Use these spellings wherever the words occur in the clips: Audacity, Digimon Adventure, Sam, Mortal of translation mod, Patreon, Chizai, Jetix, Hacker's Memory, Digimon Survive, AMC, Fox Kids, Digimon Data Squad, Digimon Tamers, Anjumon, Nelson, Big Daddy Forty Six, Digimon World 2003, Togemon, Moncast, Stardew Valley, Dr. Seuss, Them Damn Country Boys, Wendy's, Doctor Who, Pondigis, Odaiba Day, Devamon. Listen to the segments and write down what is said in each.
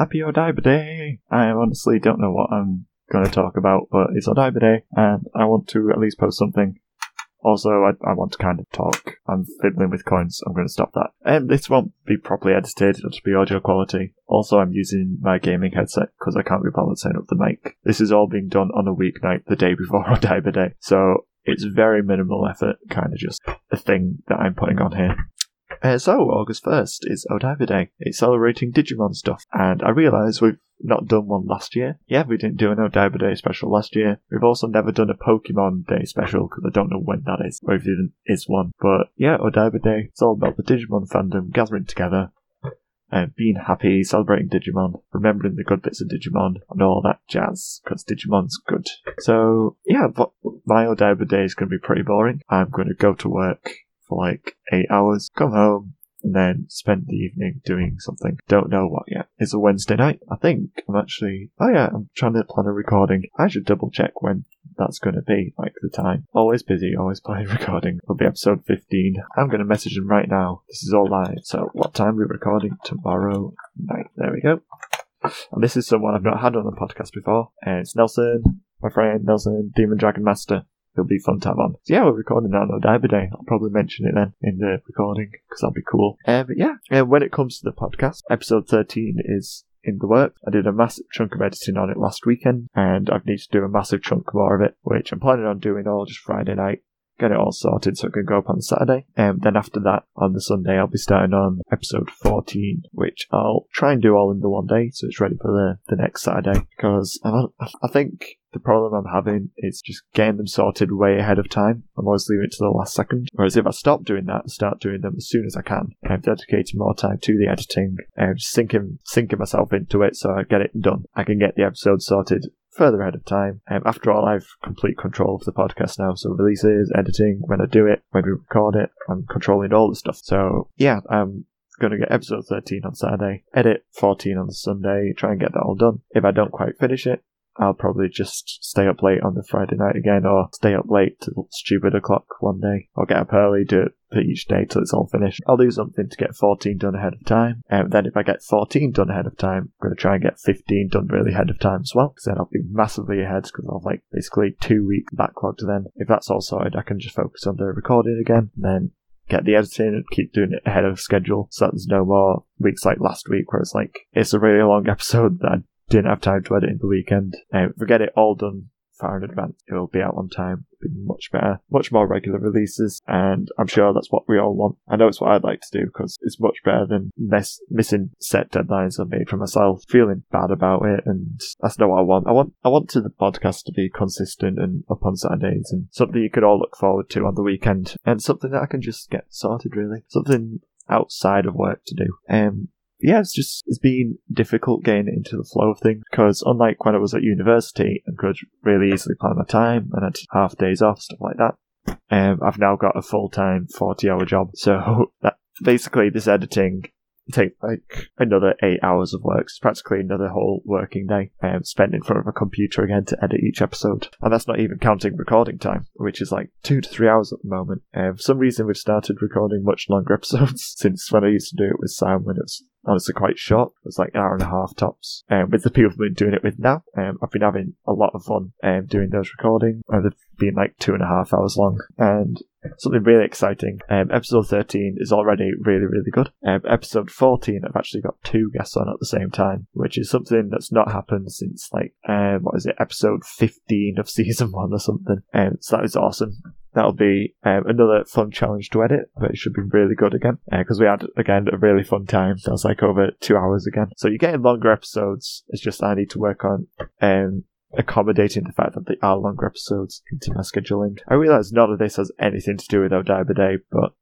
Happy Odaiba Day! I honestly don't know what I'm going to talk about, but it's Odaiba Day, and I want to at least post something. Also, I want to kind of talk. I'm fiddling with coins. I'm going to stop that. And this won't be properly edited. It'll just be audio quality. Also, I'm using my gaming headset because I can't be bothered setting up the mic. This is all being done on a weeknight the day before Odaiba Day. So it's very minimal effort, kind of just a thing that I'm putting on here. So, August 1st is Odaiba Day. It's celebrating Digimon stuff. And I realise we've not done one last year. Yeah, we didn't do an Odaiba Day special last year. We've also never done a Pokemon Day special, because I don't know when that is, or if there even is one. But yeah, Odaiba Day, it's all about the Digimon fandom gathering together, being happy, celebrating Digimon, remembering the good bits of Digimon, and all that jazz, because Digimon's good. So yeah, but my Odaiba Day is going to be pretty boring. I'm going to go to work for like 8 hours, come home, and then spend the evening doing something. Don't know what yet. It's a Wednesday night, I think. I'm trying to plan a recording. I should double check when that's going to be, like the time. Always busy, always planning recording. It'll be episode 15. I'm going to message him right now. This is all live. So what time are we recording? Tomorrow night. There we go. And this is someone I've not had on the podcast before. It's Nelson, my friend Nelson, Demon Dragon Master. It'll be fun to have on. So yeah, we're recording that on Odaiba Day. I'll probably mention it then in the recording, because that'll be cool. But yeah, when it comes to the podcast, episode 13 is in the works. I did a massive chunk of editing on it last weekend, and I need to do a massive chunk more of it, which I'm planning on doing all just Friday night. Get it all sorted so it can go up on Saturday. Then after that, on the Sunday, I'll be starting on episode 14, which I'll try and do all in the one day, so it's ready for the next Saturday. Because I think the problem I'm having is just getting them sorted way ahead of time. I'm always leaving it to the last second. Whereas if I stop doing that and start doing them as soon as I can, I'm dedicating more time to the editing, and just sinking myself into it so I get it done. I can get the episode sorted further ahead of time. After all, I've complete control of the podcast now, so releases, editing, when I do it, when we record it, I'm controlling all the stuff. So yeah, I'm going to get episode 13 on Saturday, edit 14 on Sunday, try and get that all done. If I don't quite finish it, I'll probably just stay up late on the Friday night again, or stay up late till stupid o'clock one day, or get up early, do it for each day till it's all finished. I'll do something to get 14 done ahead of time, and then if I get 14 done ahead of time, I'm going to try and get 15 done really ahead of time as well, because then I'll be massively ahead, because I'll have like basically 2 weeks backlogged then. If that's all sorted, I can just focus on the recording again, and then get the editing and keep doing it ahead of schedule, so there's no more weeks like last week where it's like, it's a really long episode that I didn't have time to edit in the weekend. If we get it all done far in advance, it will be out on time. It'll be much better, much more regular releases, and I'm sure that's what we all want. I know it's what I'd like to do, because it's much better than missing set deadlines I made for myself, feeling bad about it, and that's not what I want. I want the podcast to be consistent and up on Saturdays, and something you could all look forward to on the weekend, and something that I can just get sorted, really. Something outside of work to do. Yeah, it's been difficult getting into the flow of things, because unlike when I was at university and could really easily plan my time and had half days off, stuff like that, I've now got a full-time 40-hour job, so that basically this editing takes like another 8 hours of work. It's practically another whole working day spent in front of a computer again to edit each episode, and that's not even counting recording time, which is like 2 to 3 hours at the moment. For some reason we've started recording much longer episodes since when I used to do it with Sam, when it was honestly quite short. It was like an hour and a half tops. With the people I've been doing it with now, I've been having a lot of fun doing those recordings. They've been like 2.5 hours long, and something really exciting. Episode 13 is already really, really good. Episode 14, I've actually got 2 guests on at the same time, which is something that's not happened since like, episode 15 of season 1 or something. So that is awesome. That'll be another fun challenge to edit, but it should be really good again, because we had, again, a really fun time. That was like over 2 hours again. So you're getting longer episodes. It's just I need to work on accommodating the fact that they are longer episodes into my scheduling. I realise none of this has anything to do with Odaiba Day, but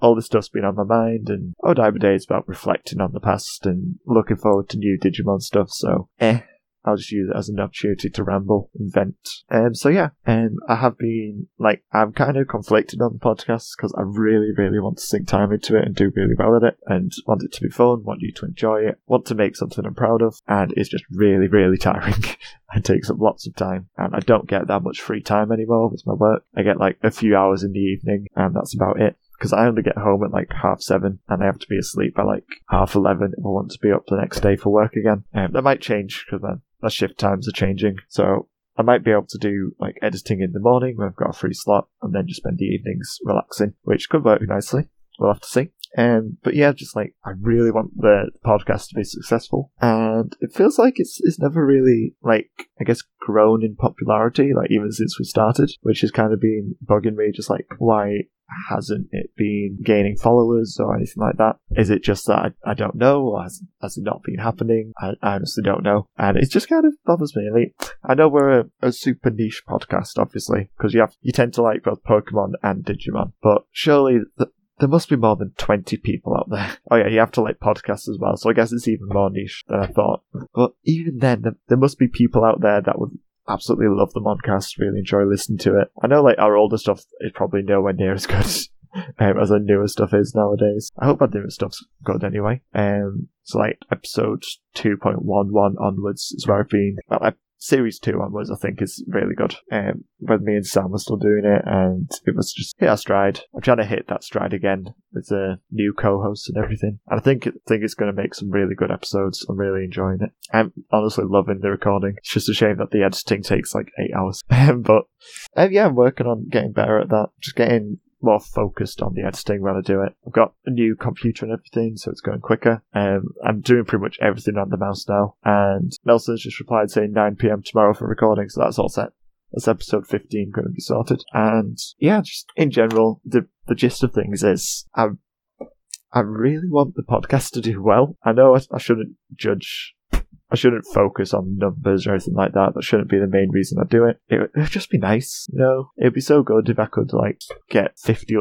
all this stuff's been on my mind, and Odaiba Day is about reflecting on the past and looking forward to new Digimon stuff, so I'll just use it as an opportunity to ramble and vent. I have been, like, I'm kind of conflicted on the podcast, because I really, really want to sink time into it and do really well at it, and want it to be fun, want you to enjoy it, want to make something I'm proud of, and it's just really, really tiring. It takes up lots of time, and I don't get that much free time anymore with my work. I get, like, a few hours in the evening, and that's about it. because I only get home at like 7:30 and I have to be asleep by like 11:30 if I want to be up the next day for work again. That might change because then my shift times are changing, so I might be able to do like editing in the morning when I've got a free slot and then just spend the evenings relaxing, which could work nicely. We'll have to see. But yeah, just like I really want the podcast to be successful, and it feels like it's never really like I guess grown in popularity, like even since we started, which has kind of been bugging me. Just like why hasn't it been gaining followers or anything like that? Is it just that I don't know, or has it not been happening? I honestly don't know, and it just kind of bothers me. Like, I know we're a super niche podcast, obviously, because you tend to like both Pokemon and Digimon, but surely there must be more than 20 people out there. Oh yeah, you have to like podcasts as well, so I guess it's even more niche than I thought. But even then, there must be people out there that would absolutely love the Moncast, really enjoy listening to it. I know like our older stuff is probably nowhere near as good as our newer stuff is nowadays. I hope our newer stuff's good anyway. So like episode 2.11 onwards is where I've been. Well, Series 2 onwards, I think, is really good. When me and Sam were still doing it, and it was just hit our stride. I'm trying to hit that stride again with a new co-host and everything. And I think it's going to make some really good episodes. I'm really enjoying it. I'm honestly loving the recording. It's just a shame that the editing takes like 8 hours. Yeah, I'm working on getting better at that. Just getting more focused on the editing when I do it. I've got a new computer and everything, so it's going quicker. I'm doing pretty much everything on the mouse now, and Nelson's just replied saying 9 p.m. tomorrow for recording, so that's all set. That's episode 15 going to be sorted. And yeah, just in general, the gist of things is I really want the podcast to do well. I know I shouldn't judge, I shouldn't focus on numbers or anything like that. That shouldn't be the main reason I do it. It would just be nice, you know? It'd be so good if I could, like, get 50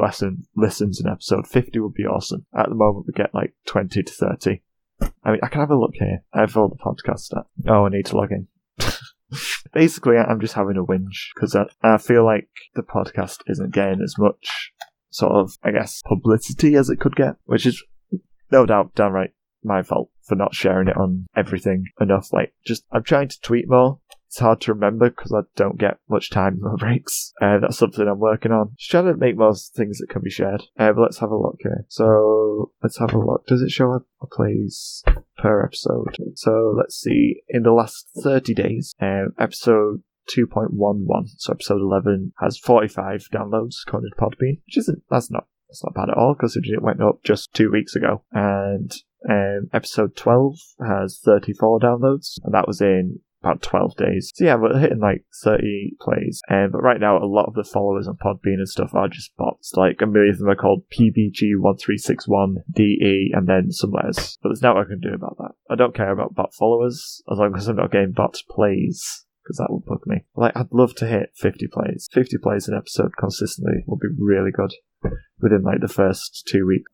listens in episode. 50 would be awesome. At the moment, we get, like, 20 to 30. I mean, I can have a look here. I have all the podcast stats. Oh, I need to log in. Basically, I'm just having a whinge, because I feel like the podcast isn't getting as much, sort of, I guess, publicity as it could get, which is no doubt downright my fault for not sharing it on everything enough. Like, just I'm trying to tweet more. It's hard to remember because I don't get much time in my breaks. That's something I'm working on. Just trying to make most things that can be shared. But let's have a look here. So let's have a look. Does it show up plays per episode? So let's see. In the last 30 days, episode 2.11, so episode 11 has 45 downloads according to Podbean, which isn't that's not bad at all, because it went up just 2 weeks ago. And episode 12 has 34 downloads, and that was in about 12 days. So yeah, we're hitting like 30 plays. But right now, a lot of the followers on Podbean and stuff are just bots. Like, a million of them are called PBG1361DE, and then some letters. But there's nothing I can do about that. I don't care about bot followers, as long as I'm not getting bot plays, because that would bug me. Like, I'd love to hit 50 plays. 50 plays an episode consistently would be really good within like the first 2 weeks.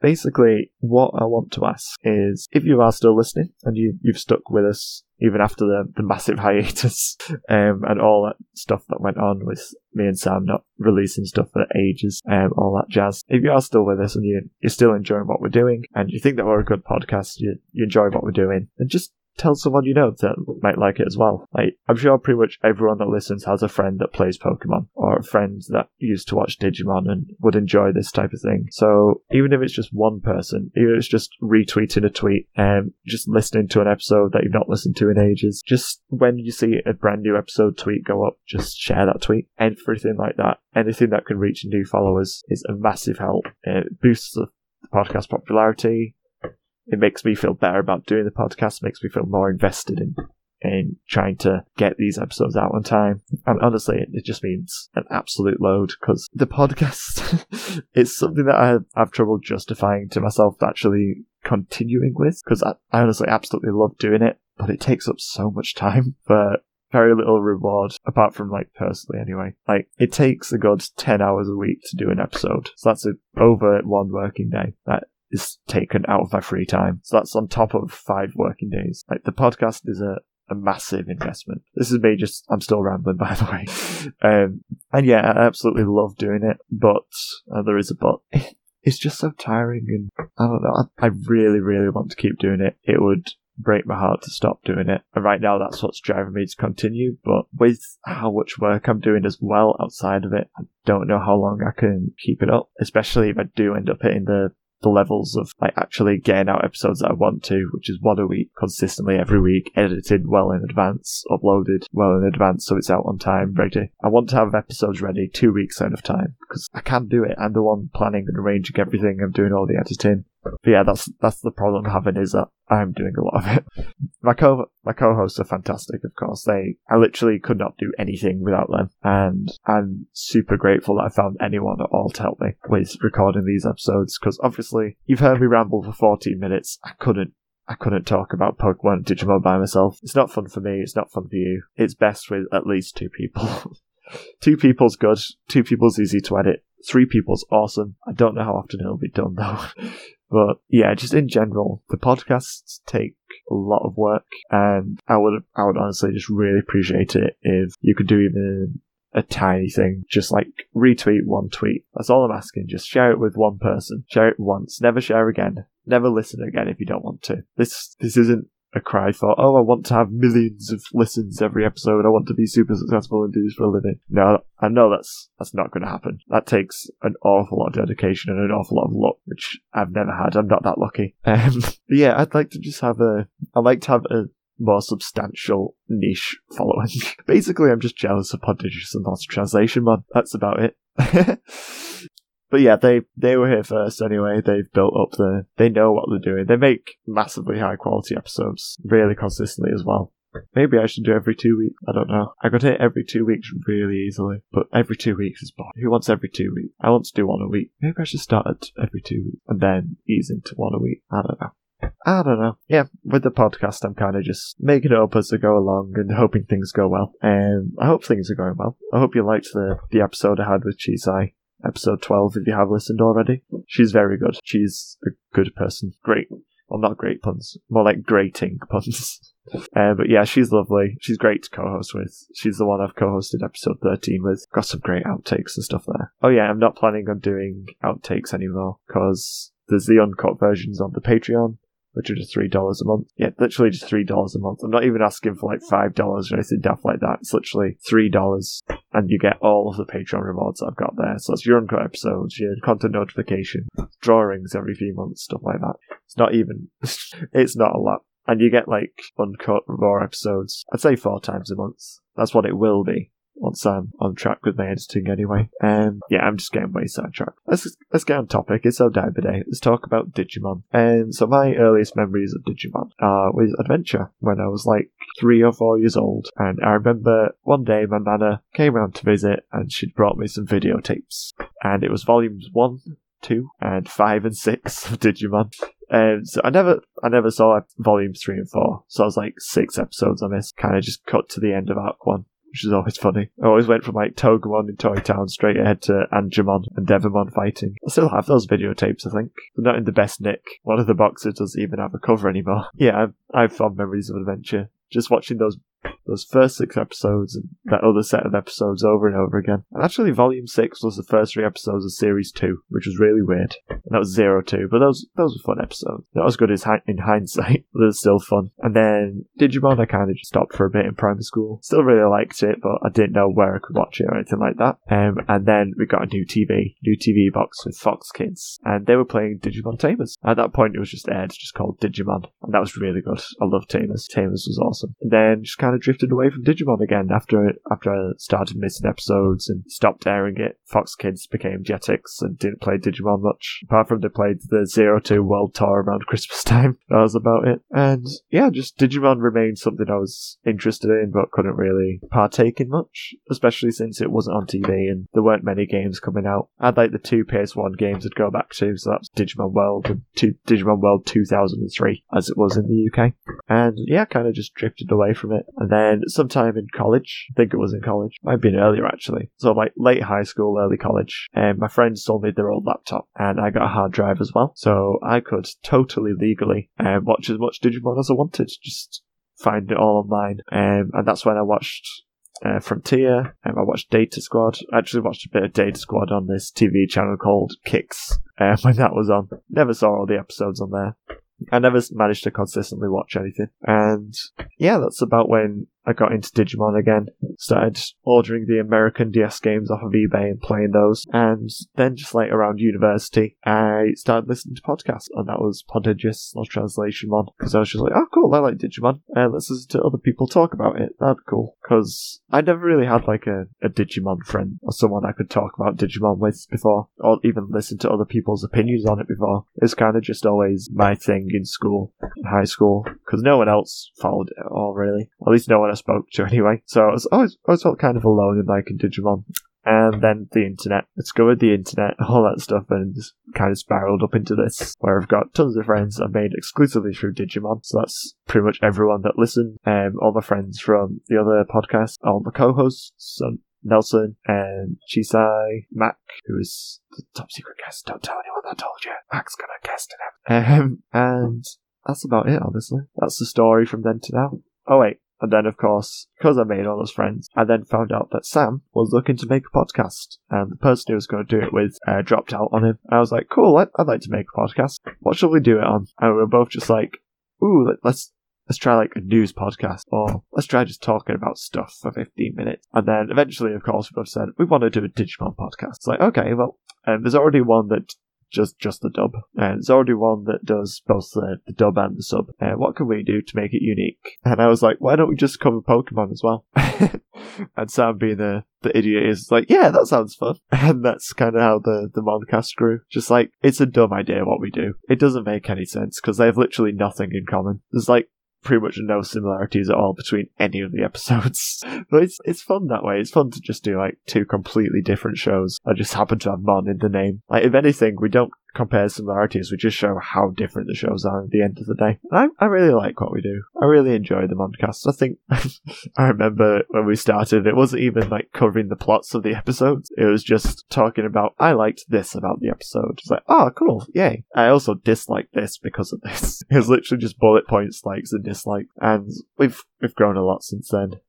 Basically, what I want to ask is, if you are still listening and you've stuck with us even after the massive hiatus and all that stuff that went on with me and Sam not releasing stuff for ages, all that jazz. If you are still with us and you're still enjoying what we're doing, and you think that we're a good podcast, you enjoy what we're doing, then just tell someone you know that might like it as well. Like, I'm sure pretty much everyone that listens has a friend that plays Pokemon, or a friend that used to watch Digimon and would enjoy this type of thing. So even if it's just one person, even if it's just retweeting a tweet, just listening to an episode that you've not listened to in ages, just when you see a brand new episode tweet go up, just share that tweet. Everything like that, anything that can reach new followers is a massive help. It boosts the podcast popularity. It makes me feel better about doing the podcast, makes me feel more invested in trying to get these episodes out on time. And honestly, it just means an absolute load, because the podcast is something that I have trouble justifying to myself actually continuing with, because I honestly absolutely love doing it, but it takes up so much time for very little reward, apart from, like, personally anyway. Like, it takes a good 10 hours a week to do an episode, so that's over one working day. That is taken out of my free time. So that's on top of 5 working days. Like, the podcast is a massive investment. This is me just, I'm still rambling, by the way. And yeah, I absolutely love doing it, but there is a but. It's just so tiring, and I don't know, I really, really want to keep doing it. It would break my heart to stop doing it. And right now, that's what's driving me to continue. But with how much work I'm doing as well outside of it, I don't know how long I can keep it up, especially if I do end up hitting the levels of like actually getting out episodes that I want to, which is one a week, consistently every week, edited well in advance, uploaded well in advance, so it's out on time, ready. I want to have episodes ready 2 weeks out of time, because I can do it. I'm the one planning and arranging everything, I'm doing all the editing. But yeah, that's the problem I'm having, is that I'm doing a lot of it. My co-hosts are fantastic, of course. I literally could not do anything without them, and I'm super grateful that I found anyone at all to help me with recording these episodes, because obviously, you've heard me ramble for 14 minutes. I couldn't talk about Pokemon and Digimon by myself. It's not fun for me, it's not fun for you. It's best with at least two people. 2 people's good, 2 people's easy to edit, 3 people's awesome. I don't know how often it'll be done, though. But yeah, just in general, the podcasts take a lot of work, and I would honestly just really appreciate it if you could do even a tiny thing, just like retweet one tweet. That's all I'm asking. Just share it with one person. Share it once. Never share again. Never listen again if you don't want to. This isn't a cry for, oh, I want to have millions of listens every episode, I want to be super successful and do this for a living. No, I know that's not going to happen. That takes an awful lot of dedication and an awful lot of luck, which I've never had. I'm not that lucky. But yeah, I'd like to just have a more substantial niche following. Basically, I'm just jealous of Pondigis and Mortal of Translation Mod. That's about it. But yeah, they were here first anyway. They've built up they know what they're doing. They make massively high quality episodes really consistently as well. Maybe I should do every 2 weeks. I don't know. I could hit every 2 weeks really easily, but every 2 weeks is boring. Who wants every 2 weeks? I want to do one a week. Maybe I should start at every 2 weeks and then ease into one a week. I don't know. Yeah, with the podcast, I'm kind of just making it up as I go along and hoping things go well. I hope things are going well. I hope you liked the episode I had with Chizai. Episode 12, if you have listened already. She's very good. She's a good person. Great. Well, not great puns. More like grating puns. But yeah, she's lovely. She's great to co-host with. She's the one I've co-hosted episode 13 with. Got some great outtakes and stuff there. Oh yeah, I'm not planning on doing outtakes anymore, because there's the uncut versions on the Patreon, which are just $3 a month. Yeah, literally just $3 a month. I'm not even asking for like $5 or anything daft like that. It's literally $3, and you get all of the Patreon rewards I've got there. So that's your uncut episodes, your content notification, drawings every few months, stuff like that. It's not a lot. And you get like uncut raw episodes, I'd say 4 times a month. That's what it will be, once I'm on track with my editing anyway. Yeah, I'm just getting way sidetracked. Let's get on topic. It's Odaiba Day. Let's talk about Digimon. So my earliest memories of Digimon are with Adventure, when I was like 3 or 4 years old. And I remember one day my nana came round to visit, and she'd brought me some videotapes. And it was volumes 1, 2, and 5 and 6 of Digimon. So I never saw like, volumes 3 and 4. So I was like 6 episodes I missed. Kind of just cut to the end of arc 1. Which is always funny. I always went from like Togemon in Toy Town straight ahead to Anjumon and Devamon fighting. I still have those videotapes, I think. They're not in the best nick. One of the boxes doesn't even have a cover anymore. Yeah, I have fond memories of Adventure. Just watching those first 6 episodes and that other set of episodes over and over again. And actually, Volume 6 was the first 3 episodes of Series 2, which was really weird. And that was 0-2, but those were fun episodes. Not as good as in hindsight, but they're still fun. And then Digimon, I kind of just stopped for a bit in primary school. Still really liked it, but I didn't know where I could watch it or anything like that. And then we got a new TV box with Fox Kids, and they were playing Digimon Tamers. At that point, it was just aired, just called Digimon, and that was really good. I loved Tamers. Tamers was awesome. And then just kind of drifted away from Digimon again after I started missing episodes and stopped airing it. Fox Kids became Jetix and didn't play Digimon much, apart from they played the 0-2 World Tour around Christmas time. That was about it. And yeah, just Digimon remained something I was interested in but couldn't really partake in much, especially since it wasn't on TV and there weren't many games coming out. I had like the 2 PS1 games I'd go back to, so that's Digimon World and Digimon World 2003 as it was in the UK. And yeah, kind of just drifted away from it. And then sometime in college, I think it was in college, might have been earlier actually, so like late high school, early college, and my friends sold me their old laptop, and I got a hard drive as well, so I could totally legally watch as much Digimon as I wanted, just find it all online. And that's when I watched Frontier, I watched Data Squad. I actually watched a bit of Data Squad on this TV channel called Kix when that was on. Never saw all the episodes on there. I never managed to consistently watch anything. And yeah, that's about when I got into Digimon again. Started ordering the American DS games off of eBay and playing those. And then just like around university, I started listening to podcasts. And that was Pondigis or Translation Mod. Because I was just like, oh cool, I like Digimon. And let's listen to other people talk about it. That'd be cool. Because I never really had like a Digimon friend or someone I could talk about Digimon with before. Or even listen to other people's opinions on it before. It's kind of just always my thing in school, in high school, because no one else followed it at all, really. At least no one I spoke to, anyway. So I always felt kind of alone in, like, in Digimon. And then the internet. Discovered the internet, all that stuff, and just kind of spiraled up into this, where I've got tons of friends I've made exclusively through Digimon. So that's pretty much everyone that listened. All my friends from the other podcast, all my co-hosts, so Nelson, Chizai, Mac, who is the top secret guest. Don't tell anyone I told you. Mac's gonna guest in him. And that's about it, honestly. That's the story from then to now. Oh, wait. And then, of course, because I made all those friends, I then found out that Sam was looking to make a podcast. And the person who was going to do it with dropped out on him. I was like, cool, I'd like to make a podcast. What shall we do it on? And we were both just like, ooh, let's try like a news podcast, or let's try just talking about stuff for 15 minutes. And then eventually, of course, we both said, we want to do a Digimon podcast. It's like, okay, well, there's already one that just the dub. And there's already one that does both the dub and the sub. What can we do to make it unique? And I was like, why don't we just cover Pokemon as well? And Sam, being the idiot, is like, yeah, that sounds fun. And that's kind of how the Moncast grew. Just like, it's a dumb idea what we do. It doesn't make any sense, because they have literally nothing in common. There's like, pretty much no similarities at all between any of the episodes. But it's fun that way. It's fun to just do like two completely different shows that just happen to have Mon in the name. Like, if anything, we don't compare similarities, we just show how different the shows are at the end of the day. And I really like what we do. I really enjoy the Moncast. I think I remember when we started, it wasn't even like covering the plots of the episodes. It was just talking about, I liked this about the episode. It's like, oh cool, yay. I also disliked this because of this. It was literally just bullet points, likes and dislikes. And we've grown a lot since then.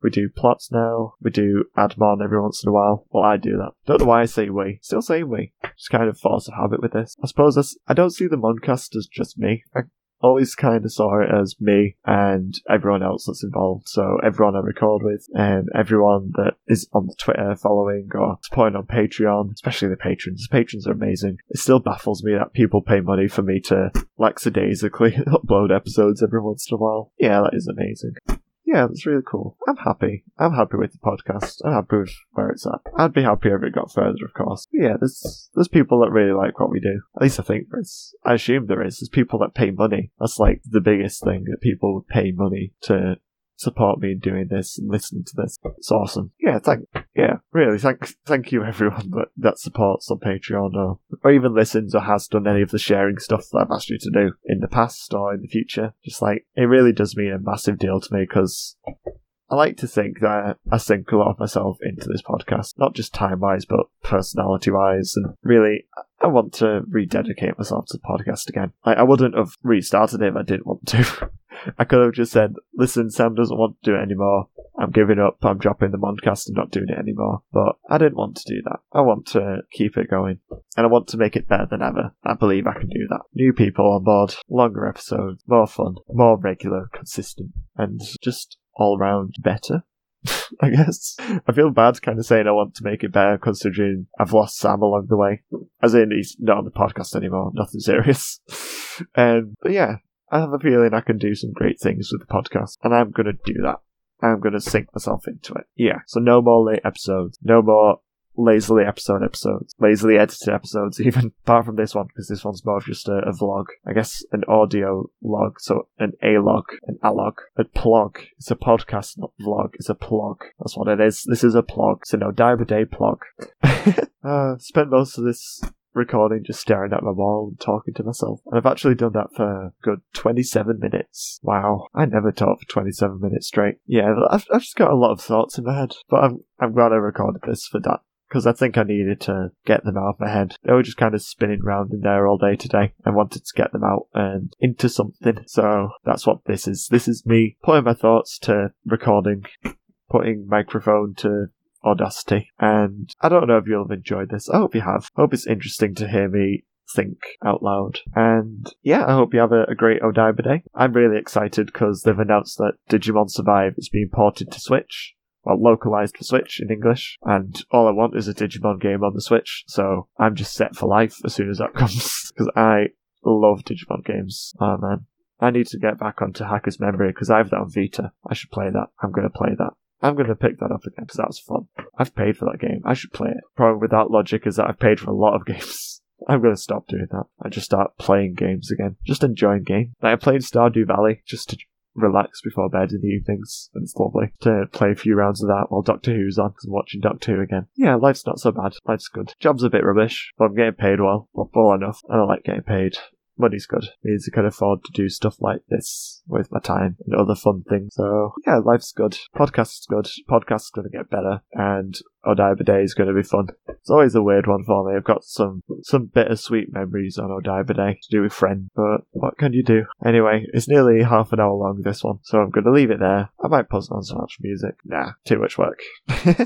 We do plots now. We do add Mon every once in a while. Well, I do that. Don't know why I say we. Still say we. Just kind of force of habit with this. I suppose I don't see the Moncast as just me. I always kind of saw it as me and everyone else that's involved. So everyone I record with, and everyone that is on the Twitter following or supporting on Patreon, especially the patrons. The patrons are amazing. It still baffles me that people pay money for me to lackadaisically upload episodes every once in a while. Yeah, that is amazing. Yeah, that's really cool. I'm happy with the podcast. I'm happy with where it's at. I'd be happier if it got further, of course. But yeah, there's people that really like what we do. At least I think there is. I assume there is. There's people that pay money. That's like the biggest thing, that people would pay money to support me in doing this and listening to this. It's awesome. Yeah, thank you everyone that supports on Patreon or even listens or has done any of the sharing stuff that I've asked you to do in the past or in the future. Just like, it really does mean a massive deal to me, because I like to think that I sink a lot of myself into this podcast, not just time-wise, but personality-wise, and really, I want to rededicate myself to the podcast again. I wouldn't have restarted it if I didn't want to. I could have just said, listen, Sam doesn't want to do it anymore. I'm giving up. I'm dropping the Moncast and not doing it anymore. But I didn't want to do that. I want to keep it going. And I want to make it better than ever. I believe I can do that. New people on board, longer episodes, more fun, more regular, consistent, and just all round better. I guess. I feel bad kind of saying I want to make it better, considering I've lost Sam along the way. As in, he's not on the podcast anymore. Nothing serious. But yeah, I have a feeling I can do some great things with the podcast, and I'm going to do that. I'm going to sink myself into it. Yeah, so no more late episodes. No more episodes. Lazily edited episodes, even. Apart from this one, because this one's more of just a vlog. I guess an audio log, so an alog, a plog. It's a podcast, not vlog. It's a plog. That's what it is. This is a plog. It's an Odaiba Day plog. Spent most of this recording just staring at my wall and talking to myself. And I've actually done that for a good 27 minutes. Wow. I never talk for 27 minutes straight. Yeah, I've just got a lot of thoughts in my head. But I'm glad I recorded this for that, because I think I needed to get them out of my head. They were just kind of spinning round in there all day today. I wanted to get them out and into something. So that's what this is. This is me putting my thoughts to recording, putting microphone to Audacity, and I don't know if you'll have enjoyed this. I hope you have. I hope it's interesting to hear me think out loud. And yeah, I hope you have a great Odaiba Day. I'm really excited because they've announced that Digimon Survive is being ported to Switch. Well, localized for Switch in English, and all I want is a Digimon game on the Switch, so I'm just set for life as soon as that comes, because I love Digimon games. Oh man, I need to get back onto Hacker's Memory, because I have that on Vita. I should play that. I'm going to play that. I'm going to pick that up again, because that was fun. I've paid for that game. I should play it. Problem with that logic is that I've paid for a lot of games. I'm going to stop doing that. I just start playing games again. Just enjoying games. Like, I played Stardew Valley just to relax before bed in the evenings, and it's lovely to play a few rounds of that while Doctor Who's on, because I'm watching Doctor Who again. Yeah, life's not so bad. Life's good. Job's a bit rubbish, but I'm getting paid well. Well enough, and I like getting paid. Money's good. It means I can afford to do stuff like this with my time and other fun things. So, yeah, life's good. Podcast's good. Podcast's going to get better, and Odaiba Day is going to be fun. It's always a weird one for me. I've got some bittersweet memories on Odaiba Day to do with friends, but what can you do? Anyway, it's nearly half an hour long, this one, so I'm going to leave it there. I might puzzle on so much music. Nah, too much work. But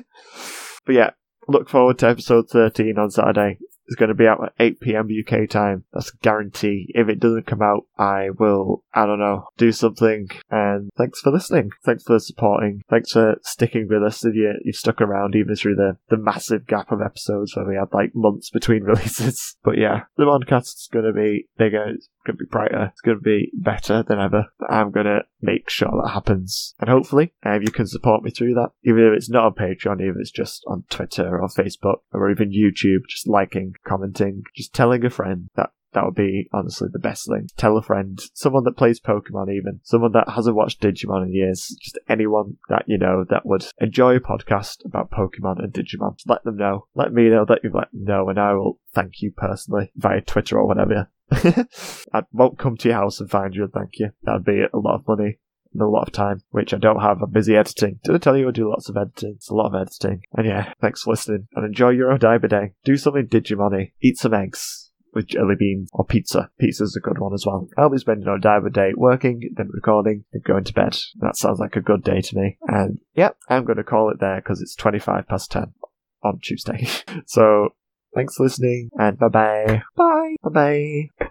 yeah, look forward to episode 13 on Saturday. It's going to be out at 8 PM UK time. That's a guarantee. If it doesn't come out, I will, I don't know, do something. And thanks for listening. Thanks for supporting. Thanks for sticking with us. If you've stuck around even through the massive gap of episodes where we had like months between releases. But yeah, the Moncast's going to be bigger. It's going to be brighter. It's going to be better than ever. But I'm going to make sure that happens. And hopefully, you can support me through that. Even if it's not on Patreon, even if it's just on Twitter or Facebook or even YouTube, just liking, commenting, just telling a friend. That would be honestly the best thing. Tell a friend, someone that plays Pokemon, even someone that hasn't watched Digimon in years, just anyone that you know that would enjoy a podcast about Pokemon and Digimon. Just let them know, let me know that you've let them know, and I will thank you personally via Twitter or whatever. I won't come to your house and find you and thank you. That'd be a lot of money and a lot of time, which I don't have. I'm busy editing. Did I tell you I do lots of editing? It's a lot of editing. And yeah, thanks for listening, and enjoy your Odaiba Day. Do something Digimon-y. Eat some eggs with jelly beans or pizza. Pizza's a good one as well. I'll be spending Odaiba Day working, then recording, then going to bed. That sounds like a good day to me. And yeah, I'm going to call it there because it's 10:25 on Tuesday. So thanks for listening, and bye-bye. Bye. Bye-bye.